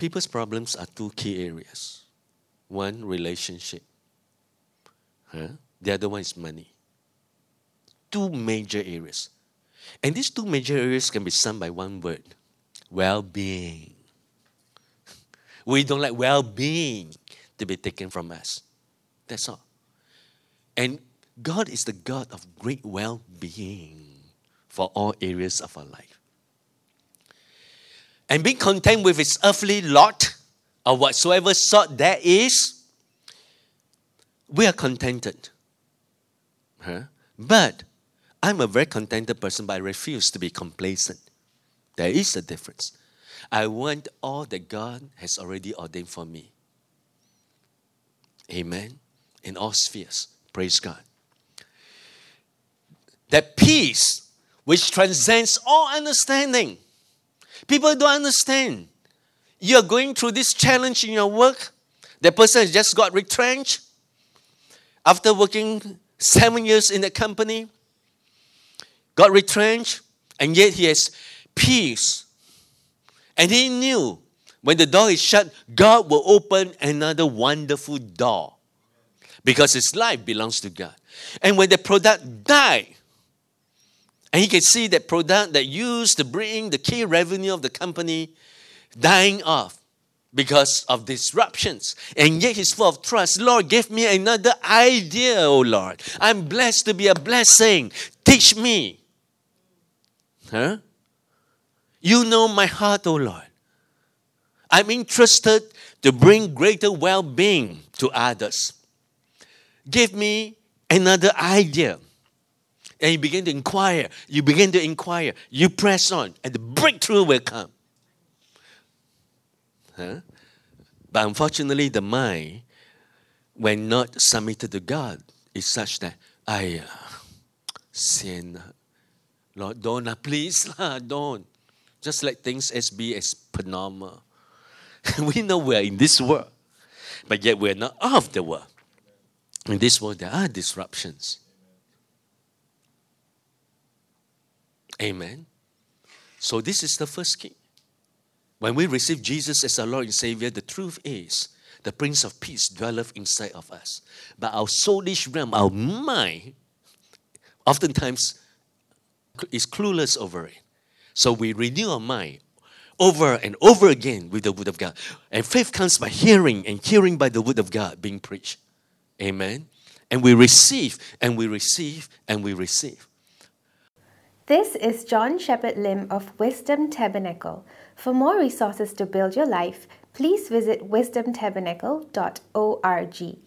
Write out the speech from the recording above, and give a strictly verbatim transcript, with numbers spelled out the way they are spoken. people's problems are two key areas. One, relationship. Huh? The other one is money. Two major areas. And these two major areas can be summed by one word. Well-being. We don't like well-being to be taken from us. That's all. And God is the God of great well-being for all areas of our life. And being content with its earthly lot or whatsoever sort there is, we are contented. Huh? But I'm a very contented person, but I refuse to be complacent. There is a difference. I want all that God has already ordained for me. Amen. In all spheres. Praise God. That peace which transcends all understanding. People don't understand. You're going through this challenge in your work. That person has just got retrenched after working seven years in the company. Got retrenched, and yet he has peace. And he knew when the door is shut, God will open another wonderful door because his life belongs to God. And when the product died, and he can see that product that used to bring the key revenue of the company dying off because of disruptions. And yet he's full of trust. Lord, give me another idea, oh Lord. I'm blessed to be a blessing. Teach me. Huh? You know my heart, oh Lord. I'm interested to bring greater well-being to others. Give me another idea. And you begin to inquire. You begin to inquire. You press on. And the breakthrough will come. Huh? But unfortunately, the mind, when not submitted to God, is such that, I sin. Lord, don't. Uh, please, uh, don't. Just let things as be as per normal. We know we're in this world. But yet we're not of the world. In this world, there are disruptions. Amen. So this is the first key. When we receive Jesus as our Lord and Savior, the truth is, the Prince of Peace dwelleth inside of us. But our soulish realm, our mind, oftentimes is clueless over it. So we renew our mind over and over again with the Word of God. And faith comes by hearing, and hearing by the Word of God being preached. Amen. And we receive, and we receive, and we receive. This is John Shepherd Lim of Wisdom Tabernacle. For more resources to build your life, please visit wisdom tabernacle dot org.